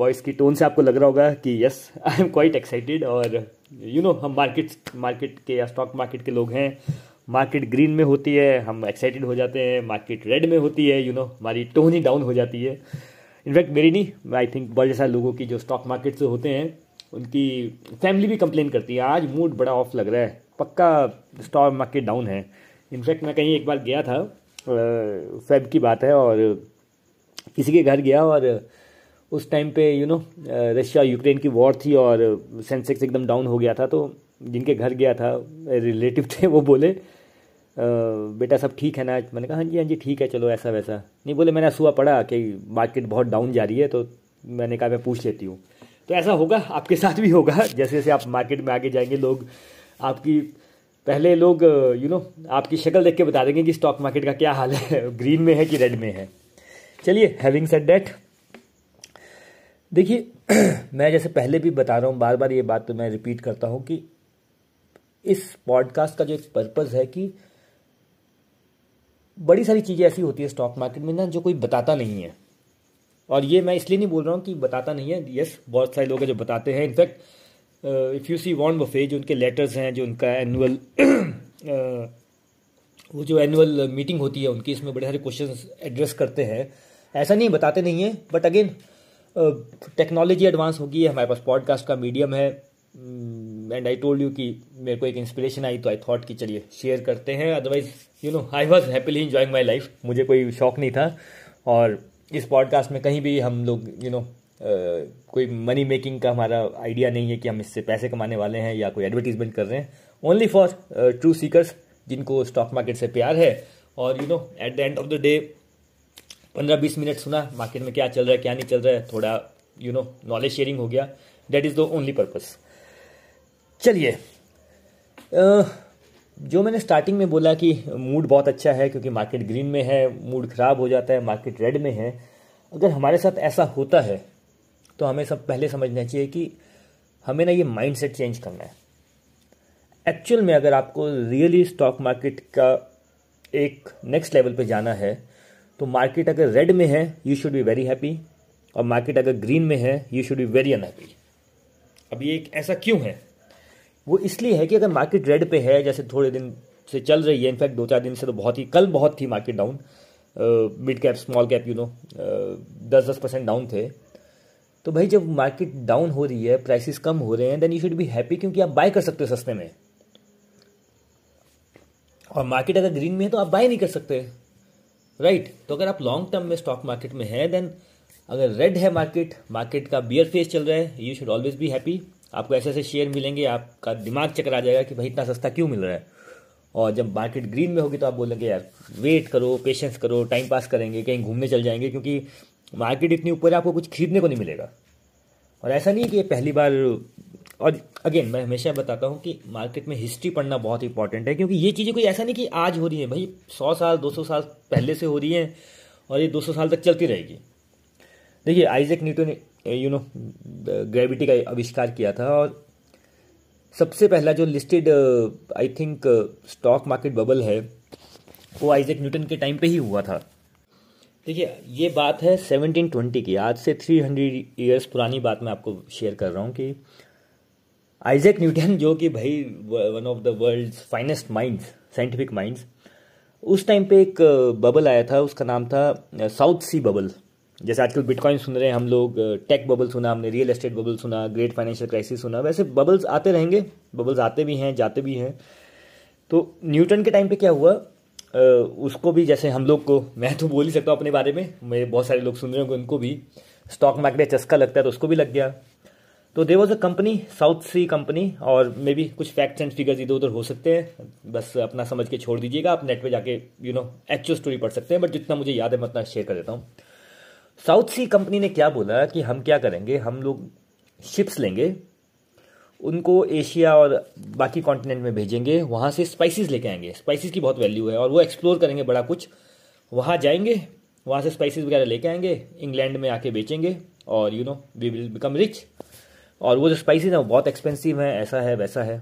Voice की tone से आपको लग रहा होगा कि yes I am quite excited. और यू नो हम मार्केट के या स्टॉक मार्केट के लोग हैं, मार्केट ग्रीन में होती है हम एक्साइटेड हो जाते हैं, मार्केट रेड में होती है यू नो हमारी टोन ही डाउन हो जाती है। इनफैक्ट मेरी नहीं, आई थिंक बहुत जैसा लोगों की जो स्टॉक मार्केट से होते हैं उनकी फैमिली भी कंप्लेन करती है आज मूड बड़ा ऑफ लग रहा है, पक्का स्टॉक मार्केट डाउन है। इनफैक्ट मैं कहीं एक बार गया था, फेब की बात है, और किसी के घर गया और उस टाइम पे यू नो रशिया यूक्रेन की वॉर थी और सेंसेक्स एकदम डाउन हो गया था। तो जिनके घर गया था रिलेटिव थे, वो बोले बेटा सब ठीक है ना? मैंने कहा हाँ जी ठीक है चलो ऐसा वैसा। नहीं बोले मैंने सुबह पढ़ा कि मार्केट बहुत डाउन जा रही है, तो मैंने कहा मैं पूछ लेती हूँ। तो ऐसा होगा, आपके साथ भी होगा। जैसे जैसे आप मार्केट में आगे जाएंगे लोग आपकी, पहले लोग यू नो आपकी शक्ल देख के बता देंगे कि स्टॉक मार्केट का क्या हाल है, ग्रीन में है कि रेड में है। चलिए हैविंग सेड दैट, देखिए मैं जैसे पहले भी बता रहा हूँ बार बार ये बात, तो मैं रिपीट करता हूँ कि इस पॉडकास्ट का जो एक पर्पज़ है कि बड़ी सारी चीज़ें ऐसी होती है स्टॉक मार्केट में ना जो कोई बताता नहीं है। और ये मैं इसलिए नहीं बोल रहा हूँ कि बताता नहीं है, यस बहुत सारे लोग हैं जो बताते हैं। In fact if you see Warren Buffett, जो उनके लेटर्स हैं, जो उनका एनुअल वो जो एनुअल मीटिंग होती है उनकी, इसमें बड़े सारे क्वेश्चंस एड्रेस करते हैं। ऐसा नहीं बताते नहीं है, बट अगेन टेक्नोलॉजी एडवांस होगी, हमारे पास पॉडकास्ट का मीडियम है। एंड आई टोल्ड यू कि मेरे को एक इंस्पिरेशन आई, तो आई थॉट कि चलिए शेयर करते हैं। Otherwise you know I was happily enjoying my life, मुझे कोई शौक नहीं था। और इस पॉडकास्ट में कहीं भी हम लोग यू नो कोई मनी मेकिंग का हमारा आइडिया नहीं है कि हम इससे पैसे कमाने वाले हैं या कोई एडवर्टीजमेंट कर रहे हैं। ओनली फॉर ट्रू सीकर्स, जिनको स्टॉक मार्केट से प्यार है और you know at the end of the day 15-20 minute सुना मार्केट में क्या चल रहा है क्या नहीं चल रहा है, थोड़ा यू नो नॉलेज शेयरिंग हो गया, that is the only purpose. चलिए जो मैंने स्टार्टिंग में बोला कि मूड बहुत अच्छा है क्योंकि मार्केट ग्रीन में है, मूड ख़राब हो जाता है मार्केट रेड में है। अगर हमारे साथ ऐसा होता है तो हमें सब पहले समझना चाहिए कि हमें ना ये माइंडसेट चेंज करना है। एक्चुअल में अगर आपको रियली स्टॉक मार्केट का एक नेक्स्ट लेवल पे जाना है तो मार्केट अगर रेड में है you should be very happy, और मार्केट अगर ग्रीन में है you should be very unhappy. अब ये ऐसा क्यों है? वो इसलिए है कि अगर मार्केट रेड पे है, जैसे थोड़े दिन से चल रही है, इनफैक्ट 2-4 दिन से तो कल बहुत थी market down, mid cap small cap you know 10% down थे। तो भाई जब मार्केट डाउन हो रही है, प्राइसेस कम हो रहे हैं, then you should be happy क्योंकि आप बाय कर सकते हो सस्ते में। और मार्केट अगर ग्रीन में है तो आप बाय नहीं कर सकते, राइट? तो अगर आप लॉन्ग टर्म में स्टॉक मार्केट में हैं, देन अगर रेड है मार्केट का बियर फेस चल रहा है, you should always be happy. आपको ऐसे ऐसे शेयर मिलेंगे, आपका दिमाग चकरा जाएगा कि भाई इतना सस्ता क्यों मिल रहा है। और जब मार्केट ग्रीन में होगी तो आप बोलेंगे यार वेट करो, पेशेंस करो, टाइम पास करेंगे, कहीं घूमने चल जाएंगे क्योंकि मार्केट इतनी ऊपर है, आपको कुछ खरीदने को नहीं मिलेगा। और ऐसा नहीं है कि ये पहली बार, और अगेन मैं हमेशा बताता हूँ कि मार्केट में हिस्ट्री पढ़ना बहुत इंपॉर्टेंट है क्योंकि ये चीज़ें कोई ऐसा नहीं कि आज हो रही है, भाई 100 साल 200 साल पहले से हो रही हैं और ये 200 साल तक चलती रहेगी। देखिए Isaac Newton you know gravity का आविष्कार किया था, और सबसे पहला जो listed I think stock market bubble है वो आइजैक न्यूटन के टाइम पे ही हुआ था। देखिए ये बात है 1720 की, आज से 300 इयर्स पुरानी बात मैं आपको शेयर कर रहा हूँ कि आइजैक न्यूटन, जो कि भाई one of the world's finest minds, scientific minds, उस टाइम पे एक बबल आया था, उसका नाम था साउथ सी बबल। जैसे आजकल बिटकॉइन सुन रहे हैं हम लोग, टेक बबल सुना हमने, रियल एस्टेट बबल सुना, ग्रेट फाइनेंशियल क्राइसिस सुना, वैसे बबल्स आते रहेंगे, बबल्स आते भी हैं जाते भी हैं। तो न्यूटन के टाइम पे क्या हुआ, उसको भी जैसे हम लोग को, मैं तो बोल ही सकता हूँ अपने बारे में, मेरे बहुत सारे लोग सुन रहे होंगे उनको भी स्टॉक मार्केट चस्का लगता है, तो उसको भी लग गया। तो there was a company, South Sea company, और मे बी कुछ फैक्ट्स एंड फिगर्स इधर उधर हो सकते हैं, बस अपना समझ के छोड़ दीजिएगा। आप नेट पर जाके यू नो एक्चुअल स्टोरी पढ़ सकते हैं, बट जितना मुझे याद है मैं उतना शेयर कर देता हूँ। साउथ सी कंपनी ने क्या बोला कि हम क्या करेंगे, हम लोग शिप्स लेंगे, उनको एशिया और बाकी कॉन्टिनेंट में भेजेंगे, वहाँ से स्पाइसेस लेके आएंगे, स्पाइसेस की बहुत वैल्यू है, और वो एक्सप्लोर करेंगे बड़ा कुछ, वहाँ जाएंगे, वहाँ से स्पाइसेस वगैरह लेके आएंगे, इंग्लैंड में आके बेचेंगे, और you know we will become rich. और वो जो स्पाइसेस हैं वो बहुत एक्सपेंसिव हैं, ऐसा है वैसा है।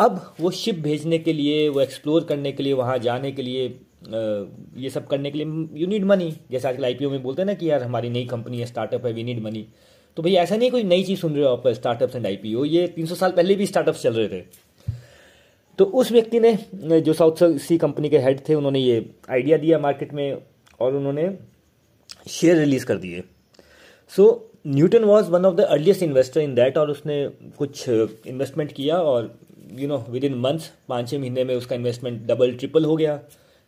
अब वो शिप भेजने के लिए, वो एक्सप्लोर करने के लिए, वहाँ जाने के लिए ये सब करने के लिए यू नीड मनी, जैसे आजकल आईपीओ में बोलते हैं ना कि यार हमारी नई कंपनी है, स्टार्टअप है, वी नीड मनी। तो भैया ऐसा नहीं कोई नई चीज़ सुन रहे हो आप, स्टार्टअप्स एंड आईपीओ, ये 300 साल पहले भी स्टार्टअप्स चल रहे थे। तो उस व्यक्ति ने जो साउथ सी कंपनी के हेड थे, उन्होंने ये आइडिया दिया मार्केट में और उन्होंने शेयर रिलीज़ कर दिए। So Newton was one of the earliest investor in that, और उसने कुछ इन्वेस्टमेंट किया और you know within months 5-6 महीने में उसका इन्वेस्टमेंट डबल ट्रिपल हो गया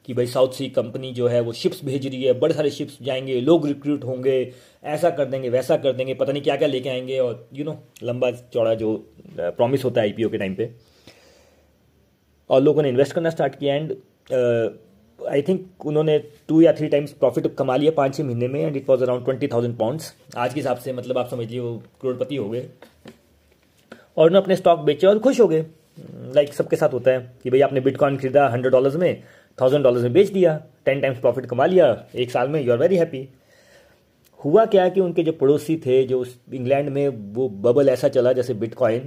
कि भाई साउथ सी कंपनी जो है वो शिप्स भेज रही है, बड़े सारे शिप्स जाएंगे, लोग रिक्रूट होंगे, ऐसा कर देंगे, वैसा कर देंगे, पता नहीं क्या क्या लेके आएंगे, और यू नो लंबा चौड़ा जो प्रॉमिस होता है आईपीओ के टाइम पे। और लोगों ने इन्वेस्ट करना स्टार्ट किया एंड आई थिंक उन्होंने 2 या 3 टाइम्स प्रॉफिट कमा लिया 5-6 महीने में, and it was around 20,000 pounds. आज के हिसाब से मतलब आप समझ लीजिए करोड़पति हो गए, और उन्होंने अपने स्टॉक बेचे और खुश हो गए। लाइक सबके साथ होता है कि भाई आपने बिटकॉइन खरीदा $100 में, $1,000 में बेच दिया, 10 टाइम्स प्रॉफिट कमा लिया एक साल में, यू आर वेरी हैप्पी। हुआ क्या कि उनके जो पड़ोसी थे जो इंग्लैंड में, वो बबल ऐसा चला जैसे बिटकॉइन,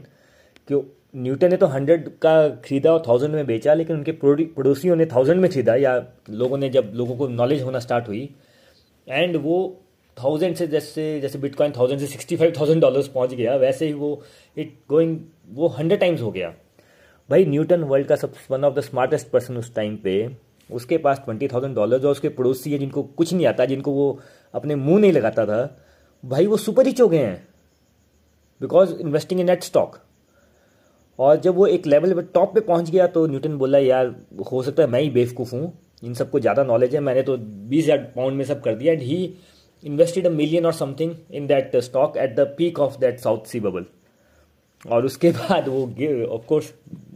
कि न्यूटन ने तो 100 का खरीदा और 1,000 में बेचा, लेकिन उनके पड़ोसियों ने 1,000 में खरीदा, या लोगों ने, जब लोगों को नॉलेज होना स्टार्ट हुई, एंड वो 1,000 से जैसे बिटकॉइन 1,000 से $65,000 पहुँच गया, वैसे ही वो वो 100 टाइम्स हो गया। भाई न्यूटन वर्ल्ड का one of the smartest person उस टाइम पे, उसके पास $20,000, और उसके पड़ोसी है जिनको कुछ नहीं आता, जिनको वो अपने मुंह नहीं लगाता था, भाई वो सुपर रिच हो गए हैं because investing in that stock. और जब वो एक लेवल पर टॉप पे पहुंच गया तो न्यूटन बोला यार हो सकता है मैं ही बेवकूफ़ हूँ, इन सबको ज़्यादा नॉलेज है, मैंने तो 20,000 पाउंड में सब कर दिया। एंड ही इन्वेस्टेड $1 million और something in that stock at the peak of that South Sea bubble. और उसके बाद वो ऑफ कोर्स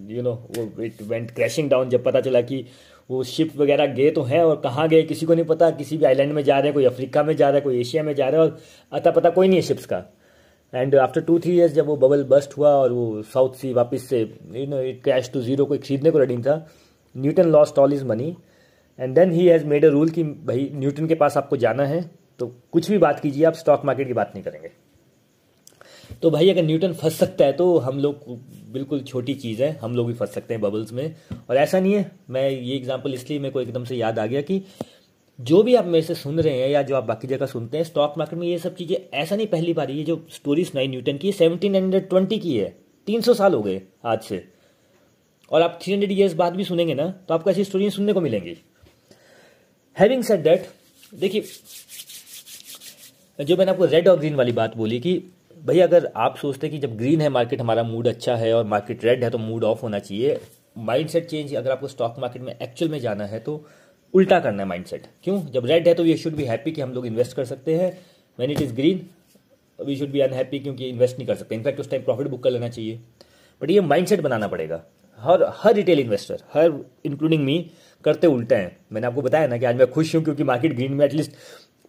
यू नो वो इट वेंट क्रैशिंग डाउन, जब पता चला कि वो शिप वगैरह गए तो हैं और कहाँ गए किसी को नहीं पता, किसी भी आइलैंड में जा रहे हैं, कोई अफ्रीका में जा रहा है, कोई एशिया में जा रहा है, और अता पता कोई नहीं है शिप्स का। एंड आफ्टर 2-3 ईयर्स जब वो बबल बस्ट हुआ और वो साउथ सी वापस से you know it crash to zero, कोई खरीदने को रेडी नहीं था, Newton lost all his money. And then he has made a rule कि भाई न्यूटन के पास आपको जाना है तो कुछ भी बात कीजिए, आप स्टॉक मार्केट की बात नहीं करेंगे। तो भाई अगर न्यूटन फंस सकता है तो हम लोग, बिल्कुल छोटी चीज़ है, हम लोग भी फंस सकते हैं बबल्स में। और ऐसा नहीं है, मैं ये एग्जांपल इसलिए मेरे को एकदम से याद आ गया कि जो भी आप मेरे से सुन रहे हैं या जो आप बाकी जगह सुनते हैं, स्टॉक मार्केट में ये सब चीज़ें ऐसा नहीं पहली बार। ये जो स्टोरी सुनाई न्यूटन की 1720 की है, 300 साल हो गए आज से, और आप 300 ईयर्स बाद भी सुनेंगे ना तो आपको ऐसी स्टोरी सुनने को मिलेंगी। हैविंग सेड दैट, देखिए जो मैंने आपको रेड और ग्रीन वाली बात बोली कि भाई अगर आप सोचते हैं कि जब ग्रीन है मार्केट हमारा मूड अच्छा है और मार्केट रेड है तो मूड ऑफ होना चाहिए, माइंडसेट चेंज अगर आपको स्टॉक मार्केट में एक्चुअल में जाना है तो उल्टा करना है माइंडसेट। क्यों? जब रेड है तो वी शुड बी हैप्पी कि हम लोग इन्वेस्ट कर सकते हैं, when it is green we should be unhappy क्योंकि इन्वेस्ट नहीं कर सकते, इनफैक्ट उस टाइम प्रॉफिट बुक कर लेना चाहिए। बट ये माइंडसेट बनाना पड़ेगा, हर रिटेल इन्वेस्टर, हर इंक्लूडिंग मी, करते उल्टा है। मैंने आपको बताया ना कि आज मैं खुश हूँ क्योंकि मार्केट ग्रीन में, एटलीस्ट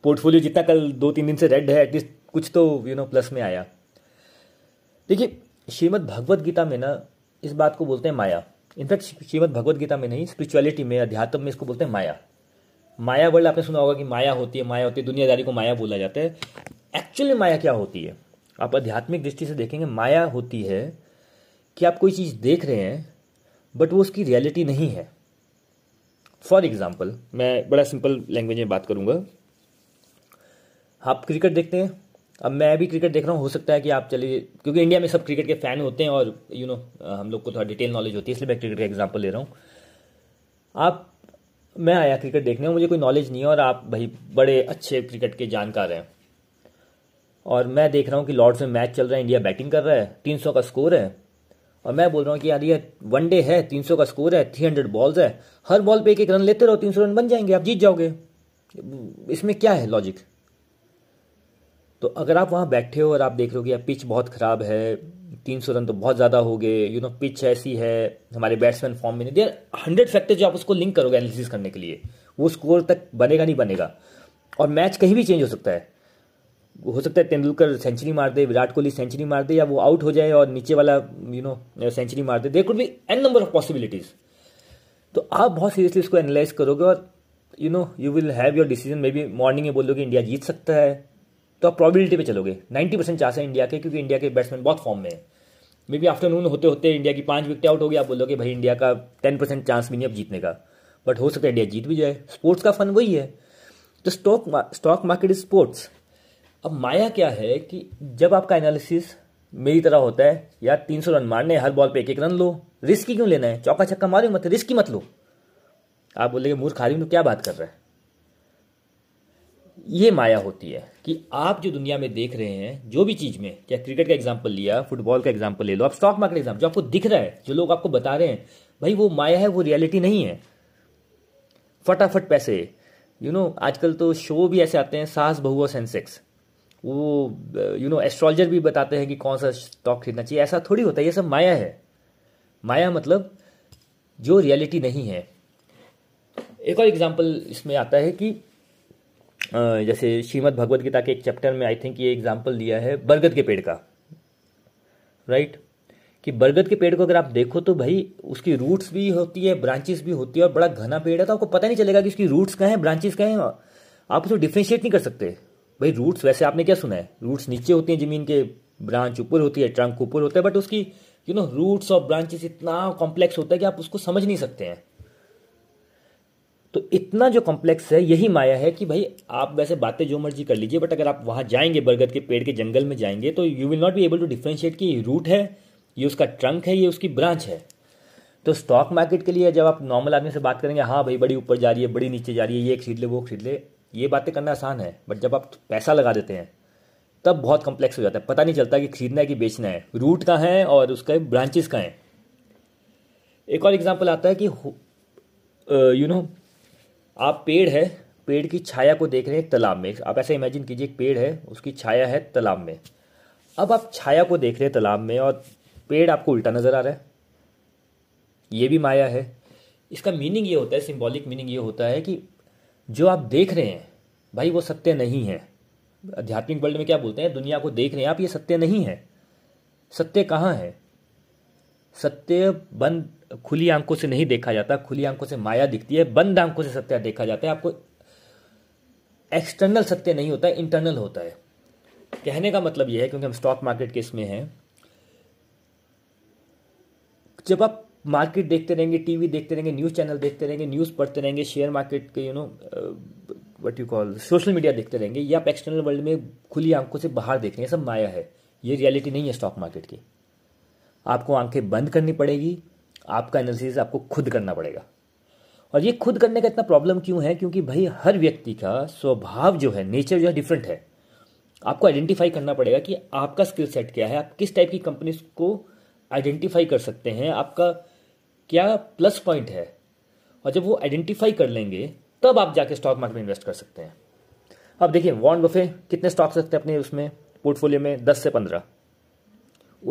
पोर्टफोलियो जितना कल 2-3 दिन से रेड है एटलीस्ट कुछ तो यू नो प्लस में आया। देखिए श्रीमद् भगवद गीता में ना इस बात को बोलते हैं माया, इनफैक्ट श्रीमद् भगवद गीता में नहीं, स्पिरिचुअलिटी में, अध्यात्म में इसको बोलते हैं माया। माया वर्ड आपने सुना होगा कि माया होती है, दुनियादारी को माया बोला जाता है। एक्चुअली माया क्या होती है, आप आध्यात्मिक दृष्टि से देखेंगे माया होती है कि आप कोई चीज़ देख रहे हैं बट वो उसकी रियलिटी नहीं है। फॉर एग्जाम्पल मैं बड़ा सिंपल लैंग्वेज में बात करूँगा, आप क्रिकेट देखते हैं, अब मैं भी क्रिकेट देख रहा हूँ, हो सकता है कि आप चलिए क्योंकि इंडिया में सब क्रिकेट के फैन होते हैं और यू नो हम लोग को थोड़ा डिटेल नॉलेज होती है इसलिए मैं क्रिकेट का एग्जांपल ले रहा हूँ। मैं आया क्रिकेट देखने, मुझे कोई नॉलेज नहीं है और आप भाई बड़े अच्छे क्रिकेट के जानकार हैं, और मैं देख रहा हूँ कि लॉर्ड्स में मैच चल रहा है, इंडिया बैटिंग कर रहा है, 300 का स्कोर है, और मैं बोल रहा हूँ कि यार ये वनडे है, 300 का स्कोर है, 300 बॉल्स है, हर बॉल पर 1-1 रन लेते रहो, 300 रन बन जाएंगे, आप जीत जाओगे, इसमें क्या है लॉजिक। तो अगर आप वहाँ बैठे हो और आप देख रहे हो कि यार पिच बहुत ख़राब है, 300 रन तो बहुत ज़्यादा हो गए, यू नो पिच ऐसी है, हमारे बैट्समैन फॉर्म में नहीं, देयर 100 फैक्टर जो आप उसको लिंक करोगे एनालिसिस करने के लिए, वो स्कोर तक बनेगा नहीं बनेगा, और मैच कहीं भी चेंज हो सकता है। हो सकता है तेंदुलकर सेंचुरी मार दे, विराट कोहली सेंचुरी मार दे, या वो आउट हो जाए और नीचे वाला यू नो सेंचुरी मार दे, there could be an number of possibilities. तो आप बहुत सीरियसली उसको एनालाइज करोगे और you know you will have your decision. Maybe morning में बोल दो कि इंडिया जीत सकता है तो आप प्रोबेबिलिटी पे चलोगे, 90% चांस है इंडिया के क्योंकि इंडिया के बैट्समैन बहुत फॉर्म में है। मे बी आफ्टरनून होते होते इंडिया की 5 विकेट आउट हो गया, आप बोलोगे भाई इंडिया का 10% चांस भी नहीं अब जीतने का, बट हो सकता है इंडिया जीत भी जाए। स्पोर्ट्स का फन वही है। तो स्टॉक मार्केट इज स्पोर्ट्स। अब माया क्या है कि जब आपका एनालिसिस मेरी तरह होता है यार 300 रन मारने, हर बॉल पे एक एक रन लो, रिस्क ही क्यों लेना है, चौका छक्का मारो मत, रिस्क ही मत लो। आप बोलेंगे मूर्ख आदमी तो क्या बात कर रहा है। ये माया होती है कि आप जो दुनिया में देख रहे हैं जो भी चीज़ में, चाहे क्रिकेट का एग्जाम्पल लिया, फुटबॉल का एग्जाम्पल ले लो, आप स्टॉक मार्केट एग्जाम्पल, जो आपको दिख रहा है, जो लोग आपको बता रहे हैं, भाई वो माया है, वो रियलिटी नहीं है। फटाफट पैसे, आजकल तो शो भी ऐसे आते हैं, सास बहु और सेंसेक्स, वो एस्ट्रोलॉजर भी बताते हैं कि कौन सा स्टॉक खरीदना चाहिए, ऐसा थोड़ी होता है, ये सब माया है। माया मतलब जो रियलिटी नहीं है। एक और एग्जाम्पल इसमें आता है कि जैसे श्रीमद् भगवद गीता के एक चैप्टर में आई थिंक ये एग्जाम्पल दिया है बरगद के पेड़ का, राइट? कि बरगद के पेड़ को अगर आप देखो तो भाई उसकी रूट्स भी होती है, ब्रांचेस भी होती है, और बड़ा घना पेड़ है, तो आपको पता नहीं चलेगा कि उसकी रूट्स कहाँ हैं, ब्रांचेस कहाँ हैं, आप उसको डिफ्रेंशिएट नहीं कर सकते। भाई रूट्स, वैसे आपने क्या सुना है, रूट्स नीचे होती हैं जमीन के, ब्रांच ऊपर होती है, ट्रंक ऊपर होता है, बट उसकी रूट्स और ब्रांचेस इतना कॉम्प्लेक्स होता है कि आप उसको समझ नहीं सकते हैं। तो इतना जो कॉम्प्लेक्स है, यही माया है कि भाई आप वैसे बातें जो मर्जी कर लीजिए, बट अगर आप वहाँ जाएंगे, बरगद के पेड़ के जंगल में जाएंगे, तो you will not be able to differentiate कि ये रूट है, ये उसका ट्रंक है, ये उसकी ब्रांच है। तो स्टॉक मार्केट के लिए जब आप नॉर्मल आदमी से बात करेंगे, हाँ भाई बड़ी ऊपर जा रही है, बड़ी नीचे जा रही है, ये खरीद ले, वो खरीद ले, ये बातें करना आसान है, बट जब आप पैसा लगा देते हैं तब बहुत कॉम्प्लेक्स हो जाता है, पता नहीं चलता कि खरीदना है कि बेचना है, रूट कहाँ है और उसका ब्रांचेस कहाँ हैं। एक और एग्जाम्पल आता है कि आप पेड़ है, पेड़ की छाया को देख रहे हैं तालाब में। आप ऐसा इमेजिन कीजिए एक पेड़ है, उसकी छाया है तालाब में। अब आप छाया को देख रहे हैं तालाब में और पेड़ आपको उल्टा नज़र आ रहा है, ये भी माया है। इसका मीनिंग ये होता है, सिंबॉलिक मीनिंग ये होता है कि जो आप देख रहे हैं भाई वो सत्य नहीं है। आध्यात्मिक वर्ल्ड में क्या बोलते हैं, दुनिया को देख रहे हैं आप, ये सत्य नहीं है। सत्य कहाँ है? सत्य बंद खुली आंखों से नहीं देखा जाता, खुली आंखों से माया दिखती है, बंद आंखों से सत्य देखा जाता है। आपको एक्सटर्नल सत्य नहीं होता है, इंटरनल होता है। कहने का मतलब यह है, क्योंकि हम स्टॉक मार्केट के इसमें हैं, जब आप मार्केट देखते रहेंगे, टीवी देखते रहेंगे, न्यूज़ चैनल देखते रहेंगे, न्यूज़ पढ़ते रहेंगे, शेयर मार्केट के what you call social media देखते रहेंगे, ये आप एक्सटर्नल वर्ल्ड में खुली आंखों से बाहर देख रहे हैं, सब माया है, ये रियलिटी नहीं है स्टॉक मार्केट की। आपको आंखें बंद करनी पड़ेगी, आपका एनालिसिस आपको खुद करना पड़ेगा। और ये खुद करने का इतना प्रॉब्लम क्यों है, क्योंकि भाई हर व्यक्ति का स्वभाव जो है, नेचर जो है, डिफरेंट है। आपको आइडेंटिफाई करना पड़ेगा कि आपका स्किल सेट क्या है, आप किस टाइप की कंपनीज को आइडेंटिफाई कर सकते हैं, आपका क्या प्लस पॉइंट है। और जब वो आइडेंटिफाई कर लेंगे तब आप जाके स्टॉक मार्केट में इन्वेस्ट कर सकते हैं। अब देखिए वॉरेन बफेट कितने स्टॉक्स रखते हैं अपने उसमें पोर्टफोलियो में, 10 से 15।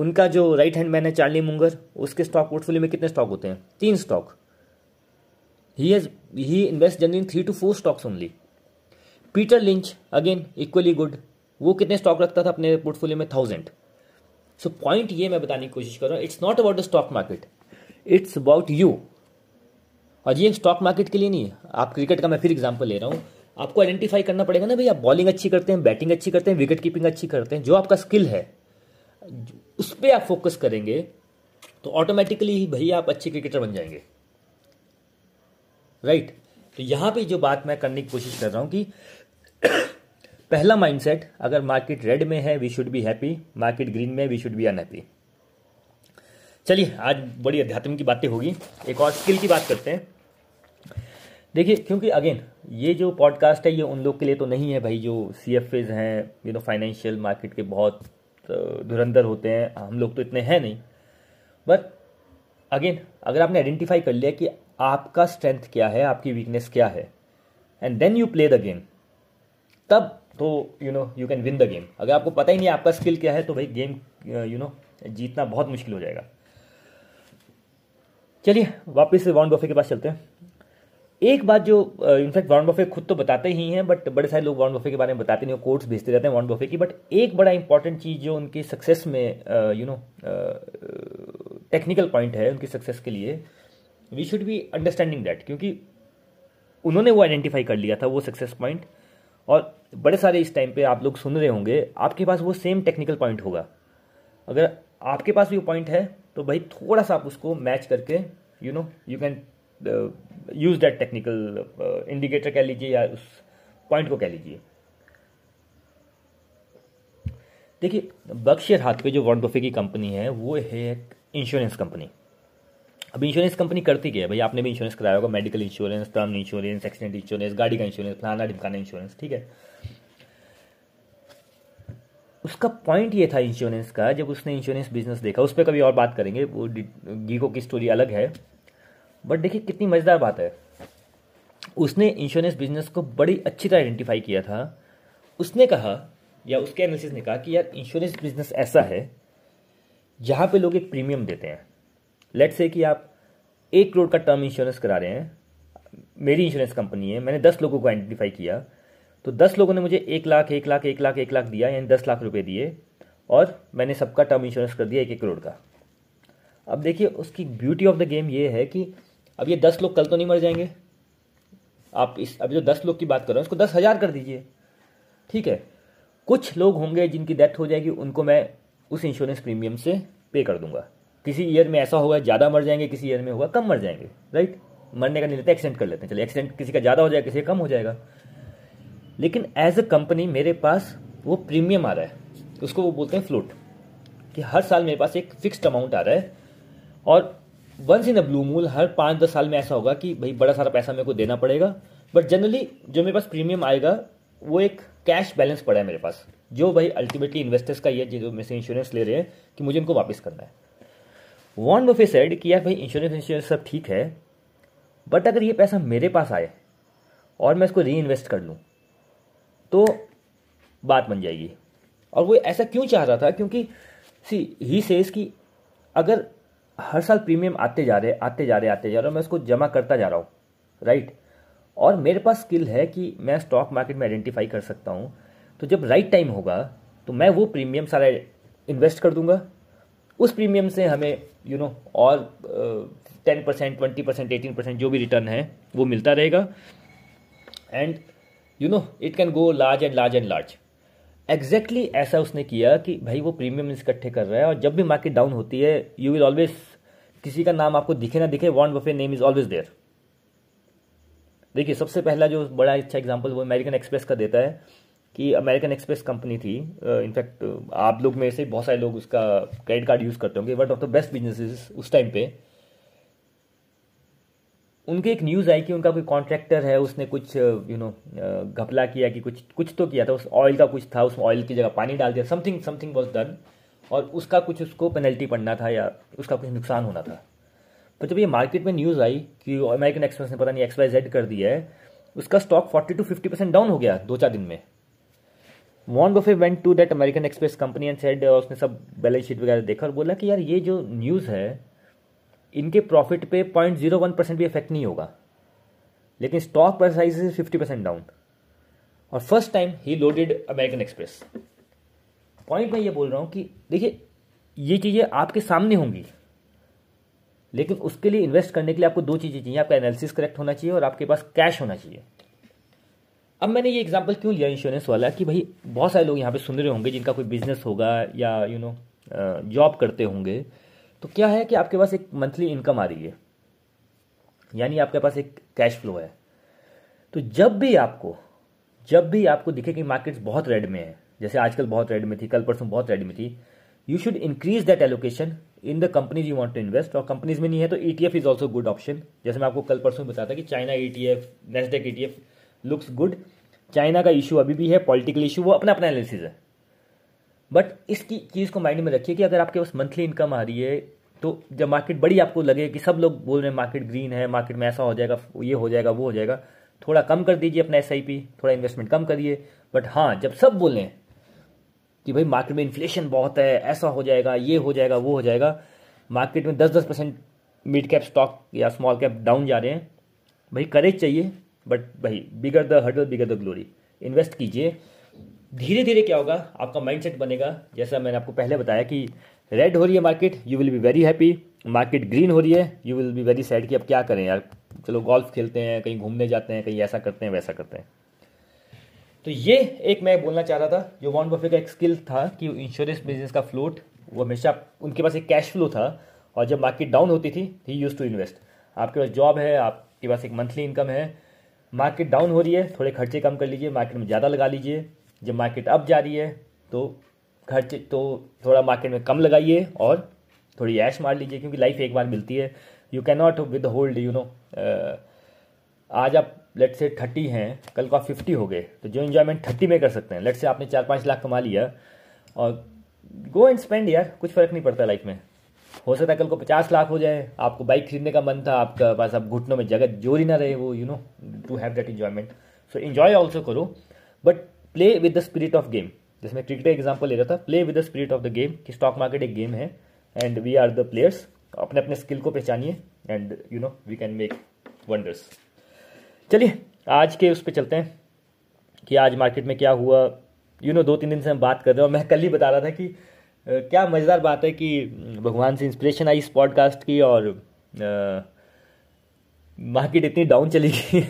उनका जो राइट हैंड मैन है चार्ली मुंगर, उसके स्टॉक पोर्टफोलियो में कितने स्टॉक होते हैं, 3 stock. He invest generally in 3 to 4 stocks only. Peter Lynch again equally good, वो कितने स्टॉक रखता था अपने पोर्टफोलियो में, 1000। सो पॉइंट ये मैं बताने की कोशिश कर रहा हूँ, it's not about the stock market, it's about you. और ये स्टॉक मार्केट के लिए नहीं है। आप क्रिकेट का मैं फिर एग्जाम्पल ले रहा हूँ, आपको आइडेंटिफाई करना पड़ेगा ना भाई, आप बॉलिंग अच्छी करते हैं, बैटिंग अच्छी करते हैं, विकेट कीपिंग अच्छी करते हैं, जो आपका स्किल है उस पर आप फोकस करेंगे तो ऑटोमेटिकली ही भैया आप अच्छे क्रिकेटर बन जाएंगे, राइट? तो यहाँ पे जो बात मैं करने की कोशिश कर रहा हूँ कि पहला माइंडसेट, अगर मार्केट रेड में है we should be happy, market green में वी शुड बी अनहैप्पी। चलिए आज बड़ी अध्यात्म की बातें होगी, एक और स्किल की बात करते हैं। देखिए क्योंकि अगेन ये जो पॉडकास्ट है ये उन लोग के लिए तो नहीं है भाई जो CFAs हैं, फाइनेंशियल मार्केट के बहुत धुरंधर होते हैं, हम लोग तो इतने हैं नहीं। बट अगेन अगर आपने आइडेंटिफाई कर लिया कि आपका स्ट्रेंथ क्या है, आपकी वीकनेस क्या है, and then you play the game, तब तो you can win the game. अगर आपको पता ही नहीं आपका स्किल क्या है तो भाई गेम जीतना बहुत मुश्किल हो जाएगा। चलिए वापस से वॉरेन बफेट के पास चलते हैं। एक बात जो इनफैक्ट वॉरेन बफेट खुद तो बताते ही हैं, बट बड़े सारे लोग वॉरेन बफेट के बारे में बताते नहीं, कोट्स भेजते रहते हैं वॉरेन बफेट की, बट एक बड़ा इंपॉर्टेंट चीज़ जो उनकी सक्सेस में टेक्निकल पॉइंट है उनकी सक्सेस के लिए, we should be understanding that, क्योंकि उन्होंने वो आइडेंटिफाई कर लिया था वो सक्सेस पॉइंट। और बड़े सारे इस टाइम पर आप लोग सुन रहे होंगे, आपके पास वो सेम टेक्निकल पॉइंट होगा। अगर आपके पास भी वो पॉइंट है तो भाई थोड़ा सा आप उसको मैच करके you can use that technical indicator कह लीजिए या उस पॉइंट को कह लीजिए। देखिए बर्कशायर हाथवे जो वॉरेन बफे की कंपनी है वो है एक इंश्योरेंस कंपनी। अब इंश्योरेंस कंपनी करती क्या है भाई, आपने भी इंश्योरेंस कराया होगा, medical insurance, term insurance, accident insurance, गाड़ी का इंश्योरेंस, फलाना ढिमकाना इंश्योरेंस, ठीक है। उसका पॉइंट ये था इंश्योरेंस का, जब उसने इंश्योरेंस बिजनेस देखा, उस पर कभी और बात करेंगे, वो गीको की स्टोरी अलग है, बट देखिए कितनी मज़ेदार बात है। उसने इंश्योरेंस बिजनेस को बड़ी अच्छी तरह आइडेंटिफाई किया था। उसने कहा या उसके एनालिसिस ने कहा कि यार इंश्योरेंस बिजनेस ऐसा है जहाँ पे लोग एक प्रीमियम देते हैं। लेट्स से कि आप 1 करोड़ का टर्म इंश्योरेंस करा रहे हैं, मेरी इंश्योरेंस कंपनी है, मैंने 10 लोगों को आइडेंटिफाई किया, तो 10 लोगों ने मुझे 1 लाख दिया, यानी 10 लाख रुपए दिए, और मैंने सबका टर्म इंश्योरेंस कर दिया 1 करोड़ का। अब देखिए उसकी ब्यूटी ऑफ द गेम ये है कि अब ये 10 लोग कल तो नहीं मर जाएंगे। आप इस अभी जो 10 लोग की बात कर रहे हैं उसको 10,000 कर दीजिए, ठीक है। कुछ लोग होंगे जिनकी डेथ हो जाएगी, उनको मैं उस इंश्योरेंस प्रीमियम से पे कर दूंगा। किसी ईयर में ऐसा होगा ज़्यादा मर जाएंगे, किसी ईयर में होगा कम मर जाएंगे, राइट। मरने का नहीं लेते, एक्सीडेंट कर लेते हैं, चलिए एक्सीडेंट किसी का ज़्यादा हो जाएगा, किसी का कम हो जाएगा, लेकिन एज अ कंपनी मेरे पास वो प्रीमियम आ रहा है, उसको वो बोलते हैं फ्लोट, कि हर साल मेरे पास एक फिक्स्ड अमाउंट आ रहा है। और once in a blue moon हर 5-10 साल में ऐसा होगा कि भाई बड़ा सारा पैसा मेरे को देना पड़ेगा, बट जनरली जो मेरे पास प्रीमियम आएगा वो एक कैश बैलेंस पड़ा है मेरे पास, जो भाई अल्टीमेटली इन्वेस्टर्स का ये जो मेरे से इंश्योरेंस ले रहे हैं कि मुझे उनको वापस करना है। वॉरेन बफे सेड कि यार भाई इंश्योरेंस सब ठीक है, बट अगर ये पैसा मेरे पास आए और मैं इसको री इन्वेस्ट कर लूँ तो बात बन जाएगी। और वो ऐसा क्यों चाह रहा था, क्योंकि सी ही सेज कि अगर हर साल प्रीमियम आते जा रहे मैं उसको जमा करता जा रहा हूँ, राइट, और मेरे पास स्किल है कि मैं स्टॉक मार्केट में आइडेंटिफाई कर सकता हूँ, तो जब राइट टाइम होगा तो मैं वो प्रीमियम सारा इन्वेस्ट कर दूंगा। उस प्रीमियम से हमें और 10%, 20%, 18% जो भी रिटर्न है वो मिलता रहेगा, and it can go large and large and large. Exactly ऐसा उसने किया कि भाई वो प्रीमियम इकट्ठे कर रहा है, और जब भी मार्केट डाउन होती है यू विल ऑलवेज, किसी का नाम आपको दिखे ना दिखे, Warren Buffett name is always there. देखिए सबसे पहला जो बड़ा अच्छा एग्जांपल वो अमेरिकन एक्सप्रेस का देता है, कि अमेरिकन एक्सप्रेस कंपनी थी, इनफैक्ट आप लोग में से बहुत सारे लोग उसका क्रेडिट कार्ड यूज़ करते होंगे, one of the best businesses उस टाइम पे। उनकी एक न्यूज़ आई कि उनका कोई कॉन्ट्रैक्टर है, उसने कुछ घपला किया कि कुछ तो किया था, उस ऑयल का कुछ था, उस ऑयल की जगह पानी डाल दिया, समथिंग वॉज डन, और उसका कुछ उसको पेनल्टी पड़ना था या उसका कुछ नुकसान होना था। पर जब ये मार्केट में न्यूज़ आई कि अमेरिकन एक्सप्रेस ने पता नहीं XYZ कर दिया है, उसका स्टॉक 40-50% डाउन हो गया 2-4 दिन में। Warren Buffett went to that American Express company and said, उसने सब बैलेंस शीट वगैरह देखा और बोला कि यार ये जो न्यूज़ है इनके प्रॉफिट पे 0.01% भी इफेक्ट नहीं होगा, लेकिन स्टॉक पर साइज से 50% डाउन, और फर्स्ट टाइम ही लोडेड अमेरिकन एक्सप्रेस। पॉइंट मैं ये बोल रहा हूँ कि देखिए ये चीज़ें आपके सामने होंगी, लेकिन उसके लिए इन्वेस्ट करने के लिए आपको दो चीज़ें चाहिए, आपका एनालिसिस करेक्ट होना चाहिए और आपके पास कैश होना चाहिए। अब मैंने ये एग्जांपल क्यों लिया इंश्योरेंस वाला, कि भाई बहुत सारे लोग यहाँ पे सुन रहे होंगे जिनका कोई बिजनेस होगा या जॉब करते होंगे, तो क्या है कि आपके पास एक मंथली इनकम आ रही है, यानी आपके पास एक कैश फ्लो है। तो जब भी आपको दिखे कि मार्केट्स बहुत रेड में है, जैसे आजकल बहुत रेड में थी, कल परसों बहुत रेड में थी, you should increase that allocation in the companies you want to invest. और कंपनीज में नहीं है तो ETF is also good option, जैसे मैं आपको कल परसों बताता कि China ETF, Nasdaq ETF looks good. China का इशू अभी भी है, पॉलिटिकल इशू, वो अपना अपना एनालिसिस है, बट इसकी चीज़ को माइंड में रखिए कि अगर आपके पास मंथली इनकम आ रही है, तो जब मार्केट बड़ी आपको लगे कि सब लोग बोल रहे हैं मार्केट ग्रीन है, मार्केट में ऐसा हो जाएगा, ये हो जाएगा, वो हो जाएगा, थोड़ा कम कर दीजिए अपना SIP, थोड़ा इन्वेस्टमेंट कम करिए। बट हाँ, जब सब बोल रहे हैं कि भाई मार्केट में इन्फ्लेशन बहुत है, ऐसा हो जाएगा, ये हो जाएगा, वो हो जाएगा, मार्केट में 10-10% मिड कैप स्टॉक या स्मॉल कैप डाउन जा रहे हैं, भाई करेज चाहिए, बट भाई bigger the hurdle bigger the glory, invest कीजिए। धीरे धीरे क्या होगा, आपका माइंडसेट बनेगा, जैसा मैंने आपको पहले बताया कि रेड हो रही है market, you will be very happy, market green हो रही है, you will be very sad कि अब क्या करें यार, चलो गोल्फ खेलते हैं, कहीं घूमने जाते हैं, कहीं ऐसा करते हैं, वैसा करते हैं। तो ये एक मैं बोलना चाह रहा था, जो वॉरेन बफे का एक स्किल था कि इंश्योरेंस बिजनेस का फ्लोट, वो हमेशा उनके पास एक कैश फ्लो था, और जब मार्केट डाउन होती थी ही यूज टू इन्वेस्ट। आपके पास जॉब है, आप आपके पास एक मंथली इनकम है, मार्केट डाउन हो रही है, थोड़े खर्चे कम कर लीजिए, मार्केट में ज़्यादा लगा लीजिए। जब मार्केट अप जा रही है तो खर्चे तो थोड़ा मार्केट में कम लगाइए और थोड़ी ऐश मार लीजिए, क्योंकि लाइफ एक बार मिलती है। You can not with hold, you know. आज आप लेट से 30 हैं, कल को आप 50 हो गए, तो जो इन्जॉयमेंट 30 में कर सकते हैं, लेट से आपने 4-5 लाख कमा लिया, और गो एंड स्पेंड यार, कुछ फ़र्क नहीं पड़ता लाइफ में। हो सकता है कल को 50 लाख हो जाए, आपको बाइक खरीदने का मन था, आपका पास आप घुटनों में जगह जोरी ना रहे, वो you know to have that enjoyment. So enjoy also करो, but play with the spirit of game. जैसे मैं क्रिकेट एग्जाम्पल ले रहा था, play with the spirit of the game, कि स्टॉक मार्केट एक गेम है and we are the players. अपने अपने स्किल को पहचानिए and you know we can make wonders. चलिए आज के उस पर चलते हैं कि आज मार्केट में क्या हुआ। यू नो 2-3 दिन से हम बात कर रहे हैं, और मैं कल ही बता रहा था कि क्या मज़ेदार बात है कि भगवान से इंस्पिरेशन आई इस पॉडकास्ट की, और मार्केट इतनी डाउन चली गई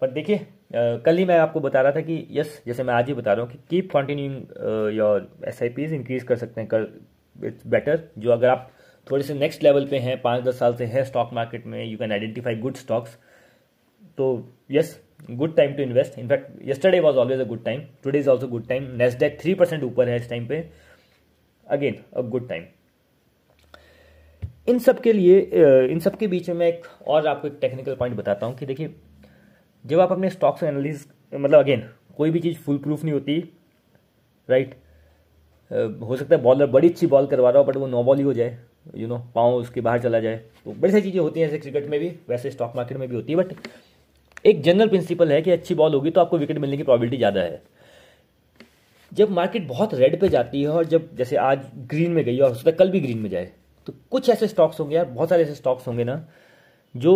पर देखिए कल ही मैं आपको बता रहा था कि यस, जैसे मैं आज ही बता रहा हूँ कि keep continuing your SIPs, increase कर सकते हैं, कर इट्स बेटर। जो अगर आप थोड़े से नेक्स्ट लेवल पे हैं, 5-10 साल से हैं स्टॉक मार्केट में, you can identify good stocks, तो yes, good time to invest. In fact yesterday was always a good time, today is also good time. Nasdaq 3% ऊपर है इस टाइम पे, अगेन अ गुड टाइम। इन सब के लिए, इन सब के बीच में मैं एक और आपको एक टेक्निकल पॉइंट बताता हूँ कि देखिए, जब आप अपने स्टॉक्स एनालिसिस, मतलब अगेन कोई भी चीज़ फुल प्रूफ नहीं होती, राइट। हो सकता है बॉलर बड़ी अच्छी बॉल करवा रहा हो बट वो नो बॉल ही हो जाए, यू नो, पाँव उसके बाहर चला जाए, तो बड़ी सारी चीज़ें होती हैं। जैसे क्रिकेट में भी, वैसे स्टॉक मार्केट में भी होती है, बट एक जनरल प्रिंसिपल है कि अच्छी बॉल होगी तो आपको विकेट मिलने की प्रॉबिलिटी ज़्यादा है। जब मार्केट बहुत रेड पे जाती है, और जब जैसे आज ग्रीन में गई, और हो सकता है कल भी ग्रीन में जाए, तो कुछ ऐसे स्टॉक्स होंगे यार, बहुत सारे ऐसे स्टॉक्स होंगे ना जो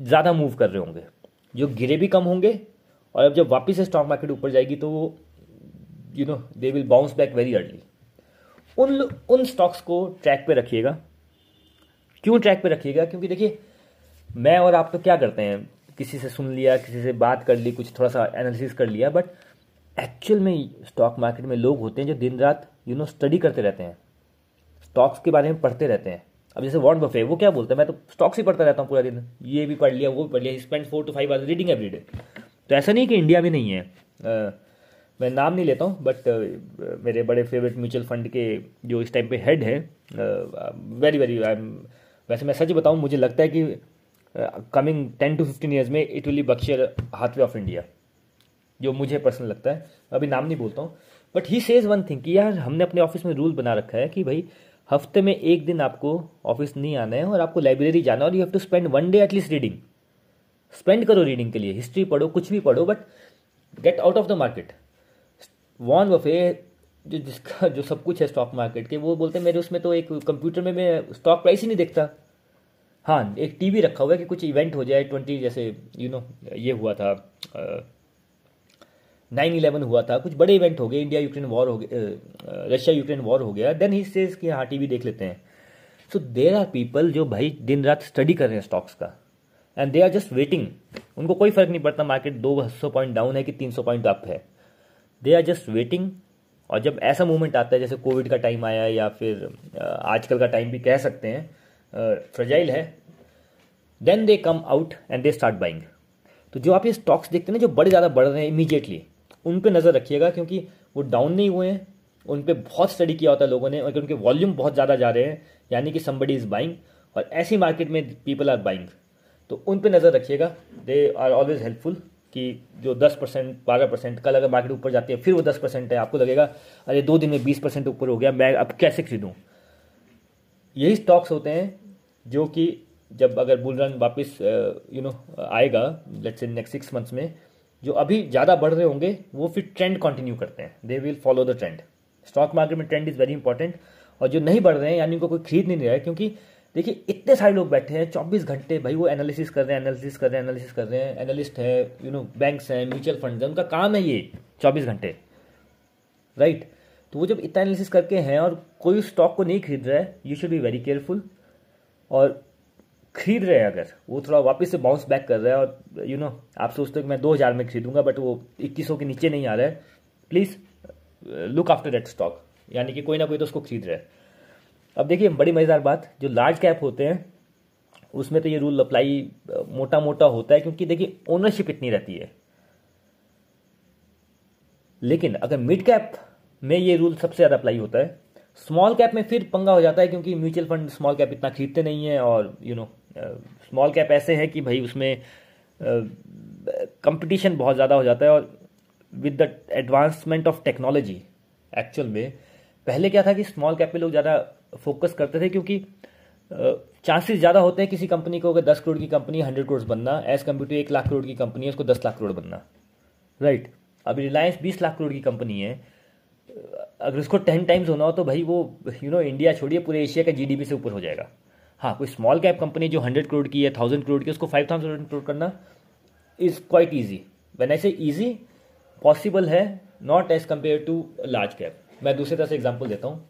ज़्यादा मूव कर रहे होंगे, जो गिरे भी कम होंगे, और अब जब वापस से स्टॉक मार्केट ऊपर जाएगी तो वो you know they will bounce back very early. उन स्टॉक्स को ट्रैक पे रखिएगा। क्यों ट्रैक पे रखिएगा? क्योंकि देखिए, मैं और आप तो क्या करते हैं, किसी से सुन लिया, किसी से बात कर ली, कुछ थोड़ा सा एनालिसिस कर लिया, बट एक्चुअल में स्टॉक मार्केट में लोग होते हैं जो दिन रात यू नो स्टडी करते रहते हैं, स्टॉक्स के बारे में पढ़ते रहते हैं। अब जैसे वॉरेन बफेट, वो क्या बोलते हैं, मैं तो स्टॉक्स ही पढ़ता रहता हूँ पूरा दिन, ये भी पढ़ लिया, वो भी पढ़ लिया, spend 4 to 5 hours reading every day. तो ऐसा नहीं कि इंडिया में नहीं है, मैं नाम नहीं लेता हूँ, बट मेरे बड़े फेवरेट म्यूचुअल फंड के जो इस टाइम पे हेड है, वेरी वेरी, वैसे मैं सच बताऊँ, मुझे लगता है कि कमिंग 10 to 15 years में it will be Berkshire Hathaway of India, जो मुझे पर्सनल लगता है। अभी नाम नहीं बोलता हूँ, but he says one thing कि यार, हमने अपने ऑफिस में रूल बना रखा है कि भाई हफ्ते में एक दिन आपको ऑफिस नहीं आना है और आपको लाइब्रेरी जाना है, और you have to spend 1 day at least reading. Spend करो रीडिंग के लिए, हिस्ट्री पढ़ो, कुछ भी पढ़ो, but get out of the market. Warren Buffett जो, जिसका जो सब कुछ है स्टॉक मार्केट के, वो बोलते हैं मेरे उसमें तो एक कंप्यूटर में मैं स्टॉक प्राइस ही नहीं देखता। हाँ, एक टीवी रखा हुआ है कि कुछ इवेंट हो जाए, 20 जैसे यू नो ये हुआ था, 9/11 हुआ था, कुछ बड़े इवेंट हो गए, इंडिया यूक्रेन वॉर हो गया, रशिया यूक्रेन वॉर हो गया, देन ही सेज कि हाँ टीवी देख लेते हैं। सो देयर आर पीपल जो भाई दिन रात स्टडी कर रहे हैं स्टॉक्स का, and they are just waiting. उनको कोई फर्क नहीं पड़ता मार्केट 200 पॉइंट डाउन है कि 300 पॉइंट अप है, दे आर जस्ट वेटिंग। और जब ऐसा मूवमेंट आता है, जैसे कोविड का टाइम आया, या फिर आजकल का टाइम भी कह सकते हैं, फ्रेजाइल है, then they come out and they start buying. तो जो आप ये स्टॉक्स देखते हैं ना, जो बड़े ज़्यादा बढ़ रहे हैं इमीडिएटली, उन पे नज़र रखिएगा, क्योंकि वो डाउन नहीं हुए हैं, उन पे बहुत स्टडी किया होता है लोगों ने, और उनके वॉल्यूम बहुत ज़्यादा जा रहे हैं, यानी कि समबडी इज़ बाइंग, और ऐसी मार्केट में पीपल आर बाइंग। तो उन पे नज़र रखिएगा, दे आर ऑलवेज हेल्पफुल। कि जो 10%, 12%, कल अगर मार्केट ऊपर जाती है फिर वो 10% है, आपको लगेगा अरे 2 दिन में 20% ऊपर हो गया, मैं अब कैसे खरीदूँ। यही स्टॉक्स होते हैं जो कि जब अगर बुल रन वापस यू नो आएगा, लेट्स से नेक्स्ट 6 months में, जो अभी ज़्यादा बढ़ रहे होंगे वो फिर ट्रेंड कंटिन्यू करते हैं, they will follow the trend. Stock market में ट्रेंड इज़ वेरी इंपॉर्टेंट। और जो नहीं बढ़ रहे हैं, यानी उनको कोई खरीद नहीं रहा है, क्योंकि देखिए इतने सारे लोग बैठे हैं 24 घंटे भाई, वो एनालिसिस कर रहे हैं। एनालिस्ट है, यू नो बैंक्स हैं, म्यूचुअल फंड्स हैं, उनका काम है ये 24 घंटे, राइट। तो वो जब इतना एनालिसिस करके हैं और कोई स्टॉक को नहीं खरीद रहा है, you should be very careful. और खरीद रहे हैं अगर, वो थोड़ा वापस से बाउंस बैक कर रहा है, और यू नो आप सोचते हो कि मैं 2000 में खरीदूंगा बट वो 2100 के नीचे नहीं आ रहा है, please look after that stock, यानी कि कोई ना कोई तो उसको खरीद रहा है। अब देखिए बड़ी मज़ेदार बात, जो लार्ज कैप होते हैं उसमें तो ये रूल अप्लाई मोटा मोटा होता है, क्योंकि देखिए ओनरशिप इतनी रहती है। लेकिन अगर मिड कैप में ये रूल सबसे ज़्यादा अप्लाई होता है, स्मॉल कैप में फिर पंगा हो जाता है क्योंकि म्यूचुअल फंड स्मॉल कैप इतना खरीदते नहीं है, और यू नो स्मॉल कैप ऐसे है कि भाई उसमें कंपटीशन बहुत ज़्यादा हो जाता है। और with the advancement of technology actual में पहले क्या था कि स्मॉल कैप पे लोग ज़्यादा फोकस करते थे क्योंकि चांसेस ज़्यादा होते हैं किसी कंपनी को, अगर 10 करोड़ की कंपनी 100 करोड़ बनना, as compare to 1 lakh crore की कंपनी है उसको 10 लाख करोड़ बनना, राइट। अभी रिलायंस 20 लाख करोड़ की कंपनी है, अगर उसको 10 टाइम्स होना हो तो भाई वो इंडिया छोड़िए पूरे एशिया का जीडीपी से ऊपर हो जाएगा। हाँ, कोई स्मॉल कैप कंपनी जो 100 करोड़ की है, 1000 करोड़ की, उसको 5000 करोड़ करना is quite easy. When I say easy, possible है, not as compare to large cap. मैं दूसरी तरह से एग्जाम्पल देता हूँ।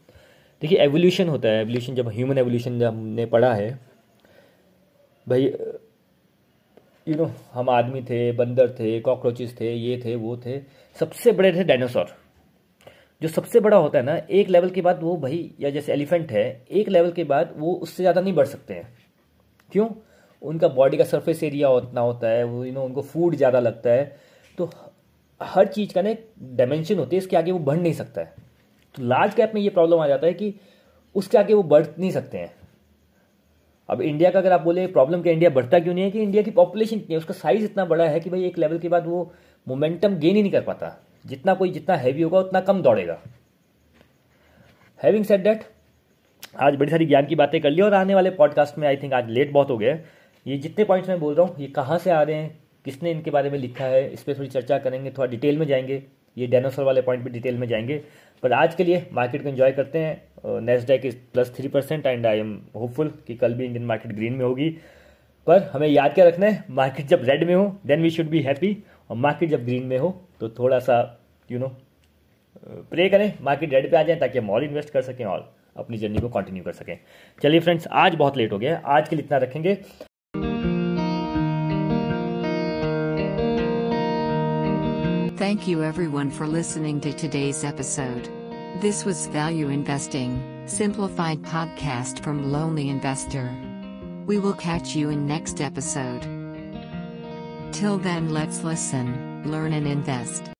देखिए एवोल्यूशन होता है, एवोल्यूशन जब ह्यूमन एवोल्यूशन जब हमने पढ़ा है भाई, हम आदमी थे, बंदर थे, कॉकरोचेस थे, ये थे वो थे, सबसे बड़े थे डायनासोर। जो सबसे बड़ा होता है ना, एक लेवल के बाद वो भाई, या जैसे एलिफेंट है, एक लेवल के बाद वो उससे ज़्यादा नहीं बढ़ सकते हैं। क्यों? उनका बॉडी का सरफेस एरिया उतना होता है, वो उनको फूड ज़्यादा लगता है, तो हर चीज़ का ना एक डायमेंशन होती है, इसके आगे वो बढ़ नहीं सकता है। तो लार्ज कैप में ये प्रॉब्लम आ जाता है कि उसके आगे वो बढ़ नहीं सकते हैं। अब इंडिया का अगर आप बोले प्रॉब्लम क्या, इंडिया बढ़ता क्यों नहीं है, कि इंडिया की पॉपुलेशन क्या है, उसका साइज़ इतना बड़ा है कि भाई एक लेवल के बाद वो मोमेंटम गेन ही नहीं कर पाता। जितना हैवी होगा उतना कम दौड़ेगा। हैविंग सेड दैट, आज बड़ी सारी ज्ञान की बातें कर ली, और आने वाले पॉडकास्ट में आई थिंक आज लेट बहुत हो गया है। ये जितने पॉइंट्स मैं बोल रहा हूँ ये कहाँ से आ रहे हैं, किसने इनके बारे में लिखा है, इस पर थोड़ी चर्चा करेंगे, थोड़ा डिटेल में जाएंगे। ये डायनासोर वाले पॉइंट भी डिटेल में जाएंगे, पर आज के लिए मार्केट को एंजॉय करते हैं। Nasdaq is +3% and I am hopeful कि कल भी इंडियन मार्केट ग्रीन में होगी। पर हमें याद क्या रखना है, मार्केट जब रेड में हो then we should be happy, और मार्केट जब ग्रीन में हो तो थोड़ा सा प्रे करें मार्केट रेड पे आ जाए, ताकि हम और इन्वेस्ट कर सकें और अपनी जर्नी को कंटिन्यू कर सकें। चलिए फ्रेंड्स, आज बहुत लेट हो गया, आज के लिए इतना रखेंगे। Thank you everyone for listening to today's episode. This was Value Investing, simplified podcast from Lonely Investor. We will catch you in next episode. Till then, let's listen, learn and invest.